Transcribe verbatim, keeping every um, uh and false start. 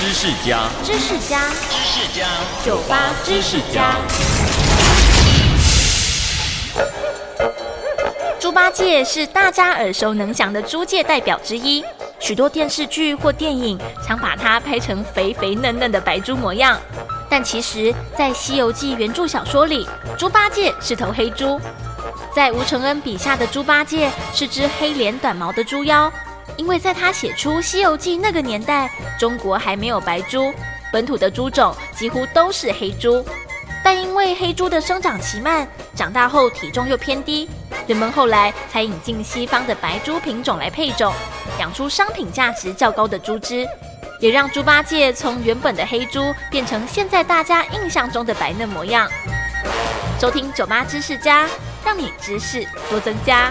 知识家，知识家，知识家，酒吧知识家。猪八戒是大家耳熟能详的猪界代表之一，许多电视剧或电影常把它拍成肥肥嫩嫩的白猪模样，但其实在《西游记》原著小说里，猪八戒是头黑猪。在吴承恩笔下的猪八戒是只黑脸短毛的猪妖，因为在他写出《西游记》那个年代，中国还没有白猪，本土的猪种几乎都是黑猪。但因为黑猪的生长期慢，长大后体重又偏低，人们后来才引进西方的白猪品种来配种，养出商品价值较高的猪只，也让猪八戒从原本的黑猪变成现在大家印象中的白嫩模样。收听酒吧知识家，让你知识多增加。